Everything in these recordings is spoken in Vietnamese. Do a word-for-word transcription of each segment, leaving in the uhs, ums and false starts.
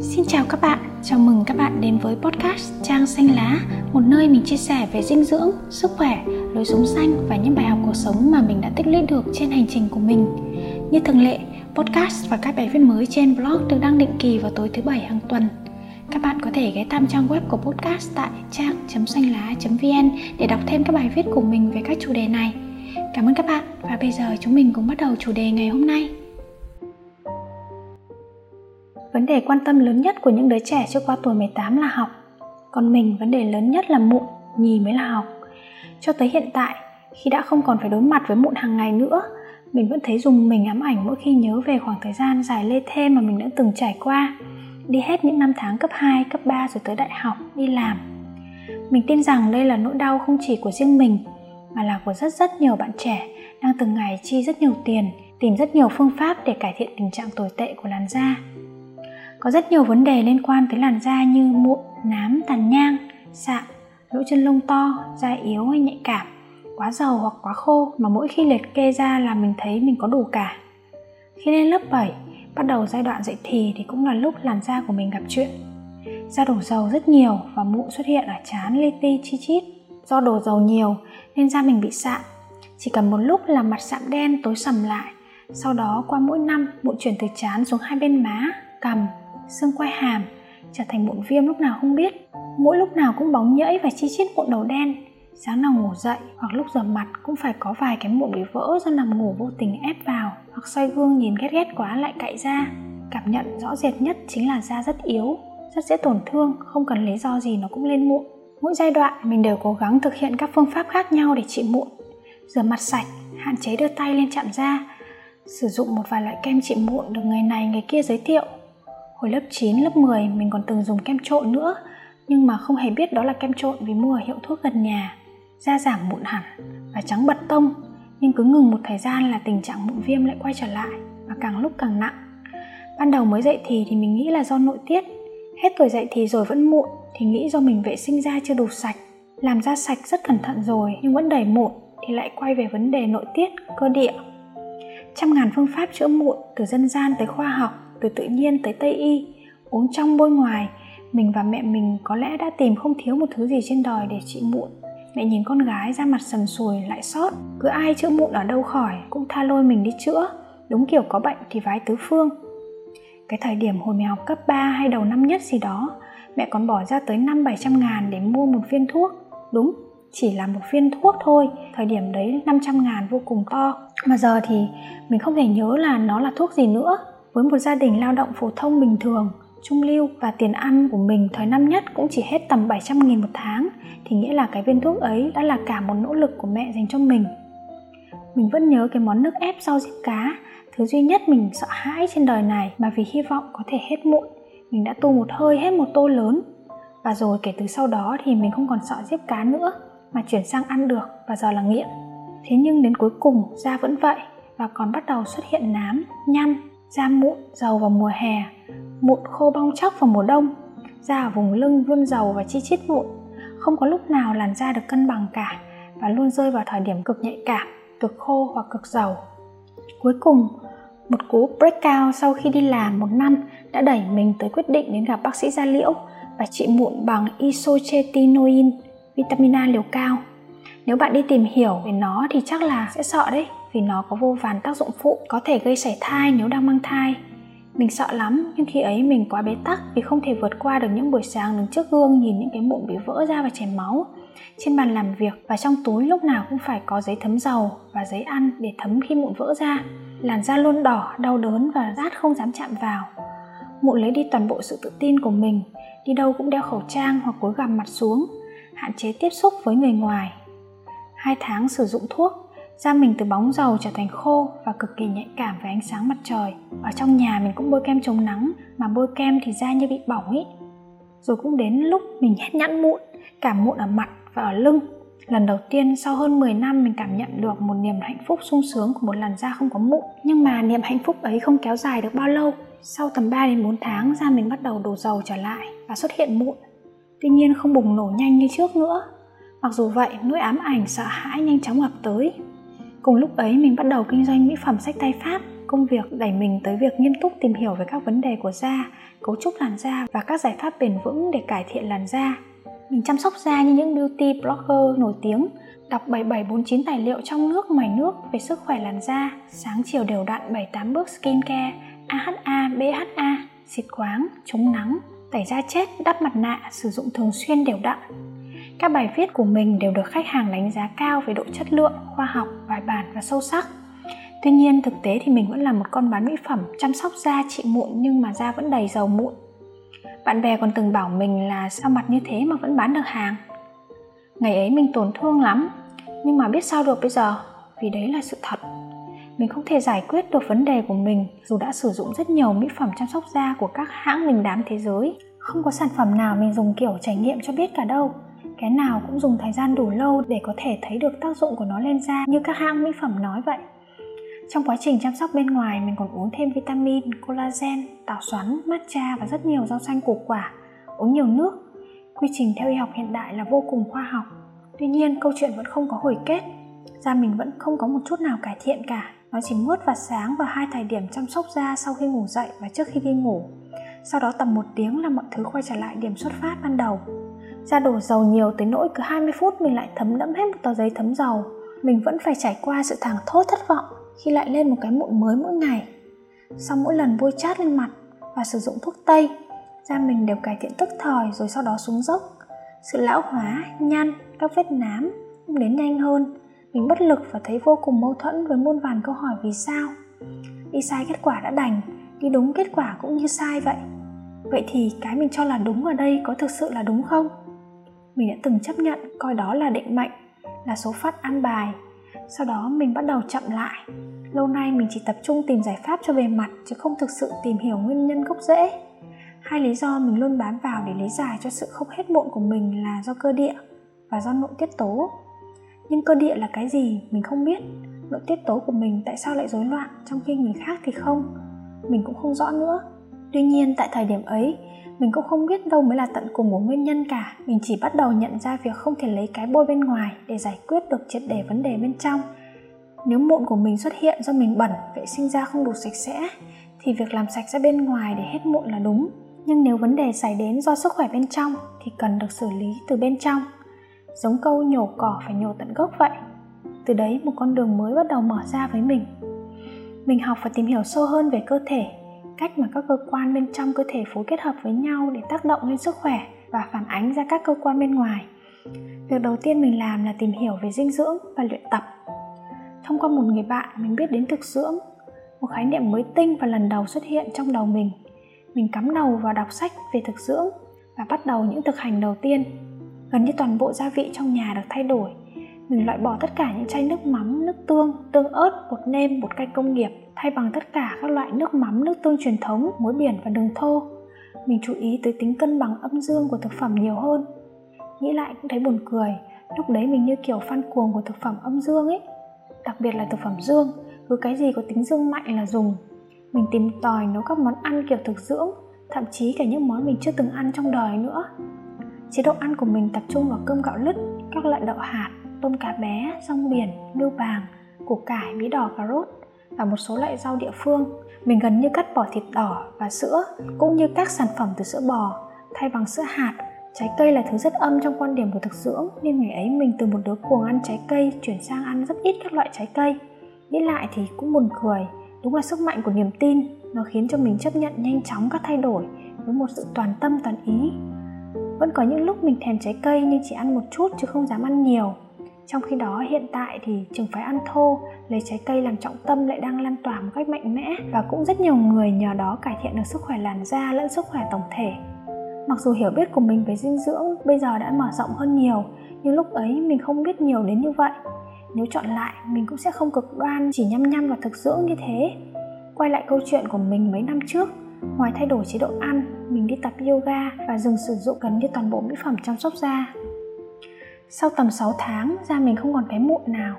Xin chào các bạn, chào mừng các bạn đến với podcast Trang Xanh Lá, một nơi mình chia sẻ về dinh dưỡng, sức khỏe, lối sống xanh và những bài học cuộc sống mà mình đã tích lũy được trên hành trình của mình. Như thường lệ, podcast và các bài viết mới trên blog được đăng định kỳ vào tối thứ Bảy hàng tuần. Các bạn có thể ghé thăm trang web của podcast tại trang chấm xanh lá chấm vn để đọc thêm các bài viết của mình về các chủ đề này. Cảm ơn các bạn và bây giờ chúng mình cùng bắt đầu chủ đề ngày hôm nay. Vấn đề quan tâm lớn nhất của những đứa trẻ chưa qua tuổi mười tám là học. Còn mình, vấn đề lớn nhất là mụn, nhì mới là học. Cho tới hiện tại, khi đã không còn phải đối mặt với mụn hàng ngày nữa, mình vẫn thấy rùng mình ám ảnh mỗi khi nhớ về khoảng thời gian dài lê thê mà mình đã từng trải qua, đi hết những năm tháng cấp hai, cấp ba rồi tới đại học, đi làm. Mình tin rằng đây là nỗi đau không chỉ của riêng mình, mà là của rất rất nhiều bạn trẻ đang từng ngày chi rất nhiều tiền, tìm rất nhiều phương pháp để cải thiện tình trạng tồi tệ của làn da. Có rất nhiều vấn đề liên quan tới làn da như mụn, nám, tàn nhang, sạm, lỗ chân lông to, da yếu hay nhạy cảm, quá dầu hoặc quá khô mà mỗi khi liệt kê ra là mình thấy mình có đủ cả. Khi lên lớp bảy, bắt đầu giai đoạn dậy thì thì cũng là lúc làn da của mình gặp chuyện. Da đổ dầu rất nhiều và mụn xuất hiện ở trán li ti chi chít. Do đổ dầu nhiều nên da mình bị sạm. Chỉ cần một lúc là mặt sạm đen tối sầm lại, sau đó qua mỗi năm mụn chuyển từ trán xuống hai bên má, cằm, xương quai hàm, trở thành mụn viêm lúc nào không biết. Mỗi lúc nào cũng bóng nhẫy và chi chít mụn đầu đen. Sáng nào ngủ dậy hoặc lúc rửa mặt cũng phải có vài cái mụn bị vỡ do nằm ngủ vô tình ép vào, hoặc soi gương nhìn ghét ghét quá lại cạy ra. Cảm nhận rõ rệt nhất chính là da rất yếu, rất dễ tổn thương, không cần lý do gì nó cũng lên mụn. Mỗi giai đoạn mình đều cố gắng thực hiện các phương pháp khác nhau để trị mụn. Rửa mặt sạch, hạn chế đưa tay lên chạm da, sử dụng một vài loại kem trị mụn được người này người kia giới thiệu. Hồi lớp chín, lớp mười mình còn từng dùng kem trộn nữa, nhưng mà không hề biết đó là kem trộn vì mua ở hiệu thuốc gần nhà. Da giảm mụn hẳn và trắng bật tông, nhưng cứ ngừng một thời gian là tình trạng mụn viêm lại quay trở lại và càng lúc càng nặng. Ban đầu mới dậy thì thì mình nghĩ là do nội tiết, hết tuổi dậy thì rồi vẫn mụn thì nghĩ do mình vệ sinh da chưa đủ sạch. Làm da sạch rất cẩn thận rồi nhưng vẫn đầy mụn thì lại quay về vấn đề nội tiết, cơ địa. Trăm ngàn phương pháp chữa mụn, từ dân gian tới khoa học, từ tự nhiên tới Tây Y, uống trong bôi ngoài, mình và mẹ mình có lẽ đã tìm không thiếu một thứ gì trên đời để trị mụn. Mẹ nhìn con gái da mặt sần sùi lại xót, cứ ai chữa mụn ở đâu khỏi cũng tha lôi mình đi chữa, đúng kiểu có bệnh thì vái tứ phương. Cái thời điểm hồi mình học cấp ba hay đầu năm nhất gì đó, mẹ còn bỏ ra tới năm bảy trăm ngàn để mua một viên thuốc. Đúng, chỉ là một viên thuốc thôi, thời điểm đấy năm trăm ngàn vô cùng to. Mà giờ thì mình không thể nhớ là nó là thuốc gì nữa. Với một gia đình lao động phổ thông bình thường, trung lưu và tiền ăn của mình thời năm nhất cũng chỉ hết tầm bảy trăm nghìn một tháng, thì nghĩa là cái viên thuốc ấy đã là cả một nỗ lực của mẹ dành cho mình. Mình vẫn nhớ cái món nước ép rau diếp cá, thứ duy nhất mình sợ hãi trên đời này mà vì hy vọng có thể hết mụn, mình đã tu một hơi hết một tô lớn. Và rồi kể từ sau đó thì mình không còn sợ diếp cá nữa, mà chuyển sang ăn được và giờ là nghiện. Thế nhưng đến cuối cùng da vẫn vậy và còn bắt đầu xuất hiện nám, nhăn, da mụn dầu vào mùa hè, mụn khô bong chóc vào mùa đông, da ở vùng lưng luôn dầu và chi chít mụn. Không có lúc nào làn da được cân bằng cả và luôn rơi vào thời điểm cực nhạy cảm, cực khô hoặc cực dầu. Cuối cùng, một cú breakout sau khi đi làm một năm đã đẩy mình tới quyết định đến gặp bác sĩ da liễu và trị mụn bằng isotretinoin, vitamin A liều cao. Nếu bạn đi tìm hiểu về nó thì chắc là sẽ sợ đấy, vì nó có vô vàn tác dụng phụ, có thể gây sảy thai nếu đang mang thai. Mình sợ lắm, nhưng khi ấy mình quá bế tắc vì không thể vượt qua được những buổi sáng đứng trước gương nhìn những cái mụn bị vỡ ra và chảy máu. Trên bàn làm việc và trong túi lúc nào cũng phải có giấy thấm dầu và giấy ăn để thấm khi mụn vỡ ra. Làn da luôn đỏ, đau đớn và rát không dám chạm vào. Mụn lấy đi toàn bộ sự tự tin của mình, đi đâu cũng đeo khẩu trang hoặc cúi gằm mặt xuống, hạn chế tiếp xúc với người ngoài. Hai tháng sử dụng thuốc, da mình từ bóng dầu trở thành khô và cực kỳ nhạy cảm với ánh sáng mặt trời. Ở trong nhà mình cũng bôi kem chống nắng, mà bôi kem thì da như bị bỏng ý. Rồi cũng đến lúc mình hết nhẵn mụn, cảm mụn ở mặt và ở lưng. Lần đầu tiên sau hơn mười năm mình cảm nhận được một niềm hạnh phúc sung sướng của một làn da không có mụn. Nhưng mà niềm hạnh phúc ấy không kéo dài được bao lâu. Sau tầm ba đến bốn tháng da mình bắt đầu đổ dầu trở lại và xuất hiện mụn. Tuy nhiên không bùng nổ nhanh như trước nữa. Mặc dù vậy, nỗi ám ảnh sợ hãi nhanh chóng ập tới. Cùng lúc ấy mình bắt đầu kinh doanh mỹ phẩm xách tay Pháp Công việc đẩy mình tới việc nghiêm túc tìm hiểu về các vấn đề của da, cấu trúc làn da và các giải pháp bền vững để cải thiện làn da. Mình chăm sóc da như những beauty blogger nổi tiếng, đọc bảy bảy bốn chín tài liệu trong nước ngoài nước về sức khỏe làn da, sáng chiều đều đặn bảy tám bước skincare, a hát a, bê hát a, xịt khoáng, chống nắng, tẩy da chết, đắp mặt nạ, sử dụng thường xuyên đều đặn. Các bài viết của mình đều được khách hàng đánh giá cao về độ chất lượng, khoa học, bài bản và sâu sắc. Tuy nhiên, thực tế thì mình vẫn là một con bán mỹ phẩm chăm sóc da trị mụn nhưng mà da vẫn đầy dầu mụn. Bạn bè còn từng bảo mình là sao mặt như thế mà vẫn bán được hàng. Ngày ấy mình tổn thương lắm, nhưng mà biết sao được bây giờ, vì đấy là sự thật. Mình không thể giải quyết được vấn đề của mình dù đã sử dụng rất nhiều mỹ phẩm chăm sóc da của các hãng đình đám thế giới. Không có sản phẩm nào mình dùng kiểu trải nghiệm cho biết cả đâu. Cái nào cũng dùng thời gian đủ lâu để có thể thấy được tác dụng của nó lên da như các hãng mỹ phẩm nói vậy. Trong quá trình chăm sóc bên ngoài, mình còn uống thêm vitamin, collagen, tảo xoắn, matcha và rất nhiều rau xanh củ quả, uống nhiều nước. Quy trình theo y học hiện đại là vô cùng khoa học. Tuy nhiên, câu chuyện vẫn không có hồi kết. Da mình vẫn không có một chút nào cải thiện cả. Nó chỉ mướt và sáng vào hai thời điểm chăm sóc da sau khi ngủ dậy và trước khi đi ngủ. Sau đó tầm một tiếng là mọi thứ quay trở lại điểm xuất phát ban đầu. Da đổ dầu nhiều tới nỗi cứ hai mươi phút mình lại thấm đẫm hết một tờ giấy thấm dầu. Mình vẫn phải trải qua sự thảng thốt thất vọng khi lại lên một cái mụn mới mỗi ngày. Sau mỗi lần bôi chát lên mặt và sử dụng thuốc tây, da mình đều cải thiện tức thời rồi sau đó xuống dốc. Sự lão hóa, nhăn, các vết nám cũng đến nhanh hơn. Mình bất lực và thấy vô cùng mâu thuẫn với muôn vàn câu hỏi vì sao. Đi sai kết quả đã đành, đi đúng kết quả cũng như sai vậy. Vậy thì cái mình cho là đúng ở đây có thực sự là đúng không? Mình đã từng chấp nhận coi đó là định mệnh, là số phận an bài. Sau đó mình bắt đầu chậm lại. Lâu nay mình chỉ tập trung tìm giải pháp cho bề mặt chứ không thực sự tìm hiểu nguyên nhân gốc rễ. Hai lý do mình luôn bám vào để lý giải cho sự không hết mụn của mình là do cơ địa và do nội tiết tố. Nhưng cơ địa là cái gì mình không biết. Nội tiết tố của mình tại sao lại rối loạn trong khi người khác thì không, mình cũng không rõ nữa. Tuy nhiên tại thời điểm ấy, mình cũng không biết đâu mới là tận cùng của nguyên nhân cả. Mình chỉ bắt đầu nhận ra việc không thể lấy cái bôi bên ngoài để giải quyết được triệt để vấn đề bên trong. Nếu mụn của mình xuất hiện do mình bẩn, vệ sinh da không đủ sạch sẽ, thì việc làm sạch ra bên ngoài để hết mụn là đúng. Nhưng nếu vấn đề xảy đến do sức khỏe bên trong thì cần được xử lý từ bên trong. Giống câu nhổ cỏ phải nhổ tận gốc vậy. Từ đấy một con đường mới bắt đầu mở ra với mình. Mình học và tìm hiểu sâu hơn về cơ thể, cách mà các cơ quan bên trong cơ thể phối kết hợp với nhau để tác động lên sức khỏe và phản ánh ra các cơ quan bên ngoài. Việc đầu tiên mình làm là tìm hiểu về dinh dưỡng và luyện tập. Thông qua một người bạn, mình biết đến thực dưỡng, một khái niệm mới tinh và lần đầu xuất hiện trong đầu mình. Mình cắm đầu vào đọc sách về thực dưỡng và bắt đầu những thực hành đầu tiên. Gần như toàn bộ gia vị trong nhà được thay đổi. Mình loại bỏ tất cả những chai nước mắm, nước tương, tương ớt, bột nêm, bột canh công nghiệp, thay bằng tất cả các loại nước mắm, nước tương truyền thống, muối biển và đường thô. Mình chú ý tới tính cân bằng âm dương của thực phẩm nhiều hơn. Nghĩ lại cũng thấy buồn cười, lúc đấy mình như kiểu fan cuồng của thực phẩm âm dương ấy. Đặc biệt là thực phẩm dương, cứ cái gì có tính dương mạnh là dùng. Mình tìm tòi nấu các món ăn kiểu thực dưỡng, thậm chí cả những món mình chưa từng ăn trong đời nữa. Chế độ ăn của mình tập trung vào cơm gạo lứt, các loại đậu hạt, tôm cá bé, rong biển, ngưu bàng, củ cải, bí đỏ, cà rốt và một số loại rau địa phương. Mình gần như cắt bỏ thịt đỏ và sữa, cũng như các sản phẩm từ sữa bò, thay bằng sữa hạt. Trái cây là thứ rất âm trong quan điểm của thực dưỡng, nên ngày ấy mình từ một đứa cuồng ăn trái cây chuyển sang ăn rất ít các loại trái cây. Nghĩ lại thì cũng buồn cười, đúng là sức mạnh của niềm tin, nó khiến cho mình chấp nhận nhanh chóng các thay đổi với một sự toàn tâm toàn ý. Vẫn có những lúc mình thèm trái cây nhưng chỉ ăn một chút chứ không dám ăn nhiều. Trong khi đó hiện tại thì trường phái ăn thô, lấy trái cây làm trọng tâm lại đang lan tỏa một cách mạnh mẽ và cũng rất nhiều người nhờ đó cải thiện được sức khỏe làn da lẫn sức khỏe tổng thể. Mặc dù hiểu biết của mình về dinh dưỡng bây giờ đã mở rộng hơn nhiều, nhưng lúc ấy mình không biết nhiều đến như vậy. Nếu chọn lại, mình cũng sẽ không cực đoan chỉ nhăm nhăm vào thực dưỡng như thế. Quay lại câu chuyện của mình mấy năm trước, ngoài thay đổi chế độ ăn, mình đi tập yoga và dừng sử dụng gần như toàn bộ mỹ phẩm chăm sóc da. Sau tầm sáu tháng, da mình không còn cái mụn nào.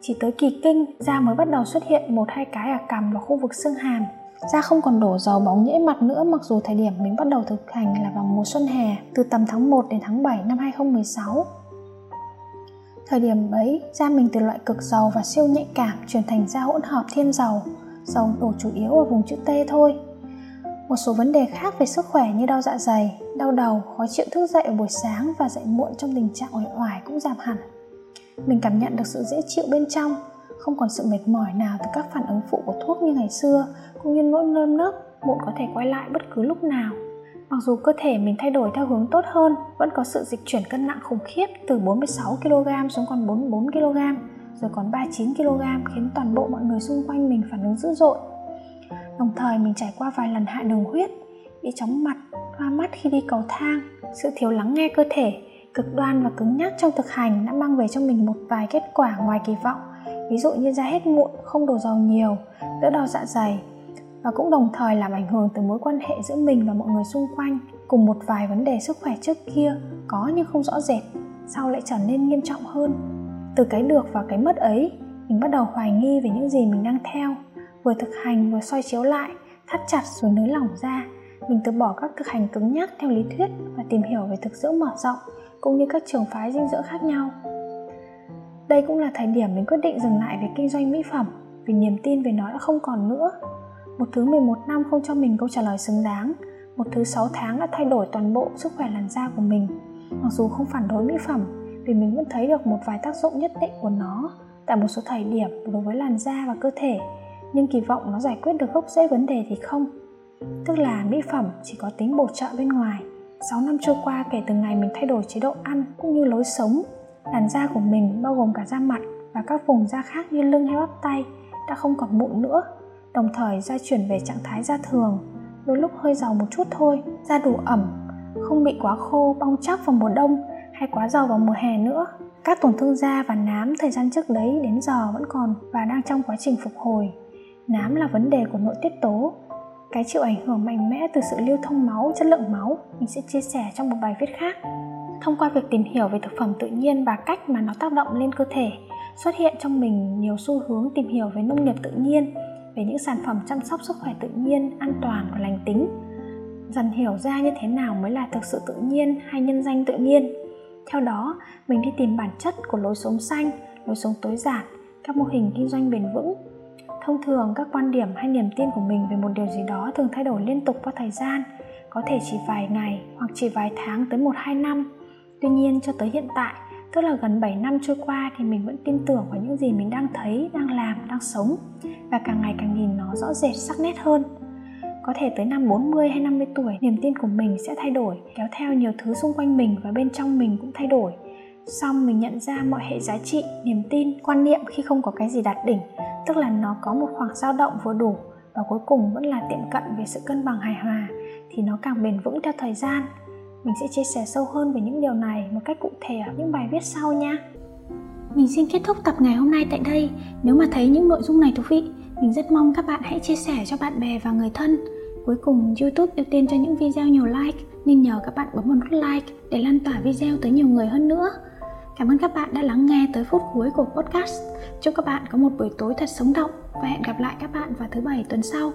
Chỉ tới kỳ kinh, da mới bắt đầu xuất hiện một hai cái ở cằm và khu vực xương hàm. Da không còn đổ dầu bóng nhễ mặt nữa, mặc dù thời điểm mình bắt đầu thực hành là vào mùa xuân hè, từ tầm tháng một đến tháng bảy năm hai không một sáu. Thời điểm ấy, da mình từ loại cực dầu và siêu nhạy cảm chuyển thành da hỗn hợp thiên dầu, Dòng ổ chủ yếu ở vùng chữ T thôi. Một số vấn đề khác về sức khỏe như đau dạ dày, đau đầu, khó chịu thức dậy ở buổi sáng và dậy muộn trong tình trạng uể oải cũng giảm hẳn. Mình cảm nhận được sự dễ chịu bên trong, không còn sự mệt mỏi nào từ các phản ứng phụ của thuốc như ngày xưa, cũng như nỗi nơm nớp, muộn có thể quay lại bất cứ lúc nào. Mặc dù cơ thể mình thay đổi theo hướng tốt hơn, vẫn có sự dịch chuyển cân nặng khủng khiếp từ bốn mươi sáu ki lô gam xuống còn bốn mươi bốn ki lô gam, rồi còn ba mươi chín ki lô gam khiến toàn bộ mọi người xung quanh mình phản ứng dữ dội. Đồng thời mình trải qua vài lần hạ đường huyết, bị chóng mặt, hoa mắt khi đi cầu thang. Sự thiếu lắng nghe cơ thể, cực đoan và cứng nhắc trong thực hành đã mang về cho mình một vài kết quả ngoài kỳ vọng, ví dụ như da hết mụn, không đổ dầu nhiều, đỡ đau dạ dày, và cũng đồng thời làm ảnh hưởng tới mối quan hệ giữa mình và mọi người xung quanh. Cùng một vài vấn đề sức khỏe trước kia có nhưng không rõ rệt, sau lại trở nên nghiêm trọng hơn. Từ cái được và cái mất ấy, mình bắt đầu hoài nghi về những gì mình đang theo. Vừa thực hành vừa soi chiếu lại, thắt chặt rồi nới lỏng ra. Mình từ bỏ các thực hành cứng nhắc theo lý thuyết và tìm hiểu về thực dưỡng mở rộng, cũng như các trường phái dinh dưỡng khác nhau. Đây cũng là thời điểm mình quyết định dừng lại về kinh doanh mỹ phẩm, vì niềm tin về nó đã không còn nữa. Một thứ mười một năm không cho mình câu trả lời xứng đáng, một thứ sáu tháng đã thay đổi toàn bộ sức khỏe làn da của mình. Mặc dù không phản đối mỹ phẩm, vì mình vẫn thấy được một vài tác dụng nhất định của nó tại một số thời điểm đối với làn da và cơ thể, nhưng kỳ vọng nó giải quyết được gốc rễ vấn đề thì không. Tức là mỹ phẩm chỉ có tính bổ trợ bên ngoài. sáu năm trôi qua kể từ ngày mình thay đổi chế độ ăn cũng như lối sống, làn da của mình bao gồm cả da mặt và các vùng da khác như lưng hay bắp tay đã không còn mụn nữa. Đồng thời da chuyển về trạng thái da thường, đôi lúc hơi dầu một chút thôi, da đủ ẩm, không bị quá khô, bong tróc vào mùa đông hay quá dầu vào mùa hè nữa. Các tổn thương da và nám thời gian trước đấy đến giờ vẫn còn và đang trong quá trình phục hồi. Nám là vấn đề của nội tiết tố, cái chịu ảnh hưởng mạnh mẽ từ sự lưu thông máu, chất lượng máu. Mình sẽ chia sẻ trong một bài viết khác. Thông qua việc tìm hiểu về thực phẩm tự nhiên và cách mà nó tác động lên cơ thể, xuất hiện trong mình nhiều xu hướng tìm hiểu về nông nghiệp tự nhiên, về những sản phẩm chăm sóc sức khỏe tự nhiên, an toàn và lành tính. Dần hiểu ra như thế nào mới là thực sự tự nhiên hay nhân danh tự nhiên. Theo đó, mình đi tìm bản chất của lối sống xanh, lối sống tối giản, các mô hình kinh doanh bền vững. Thông thường, các quan điểm hay niềm tin của mình về một điều gì đó thường thay đổi liên tục qua thời gian, có thể chỉ vài ngày hoặc chỉ vài tháng tới một đến hai năm. Tuy nhiên, cho tới hiện tại, tức là gần bảy năm trôi qua thì mình vẫn tin tưởng vào những gì mình đang thấy, đang làm, đang sống, và càng ngày càng nhìn nó rõ rệt, sắc nét hơn. Có thể tới năm bốn mươi hay năm mươi tuổi, niềm tin của mình sẽ thay đổi, kéo theo nhiều thứ xung quanh mình và bên trong mình cũng thay đổi. Xong mình nhận ra mọi hệ giá trị, niềm tin, quan niệm khi không có cái gì đạt đỉnh, tức là nó có một khoảng dao động vừa đủ và cuối cùng vẫn là tiệm cận về sự cân bằng hài hòa, thì nó càng bền vững theo thời gian. Mình sẽ chia sẻ sâu hơn về những điều này một cách cụ thể ở những bài viết sau nha. Mình xin kết thúc tập ngày hôm nay tại đây. Nếu mà thấy những nội dung này thú vị, mình rất mong các bạn hãy chia sẻ cho bạn bè và người thân. Cuối cùng, YouTube ưu tiên cho những video nhiều like, nên nhờ các bạn bấm một nút like để lan tỏa video tới nhiều người hơn nữa. Cảm ơn các bạn đã lắng nghe tới phút cuối của podcast. Chúc các bạn có một buổi tối thật sống động và hẹn gặp lại các bạn vào thứ Bảy tuần sau.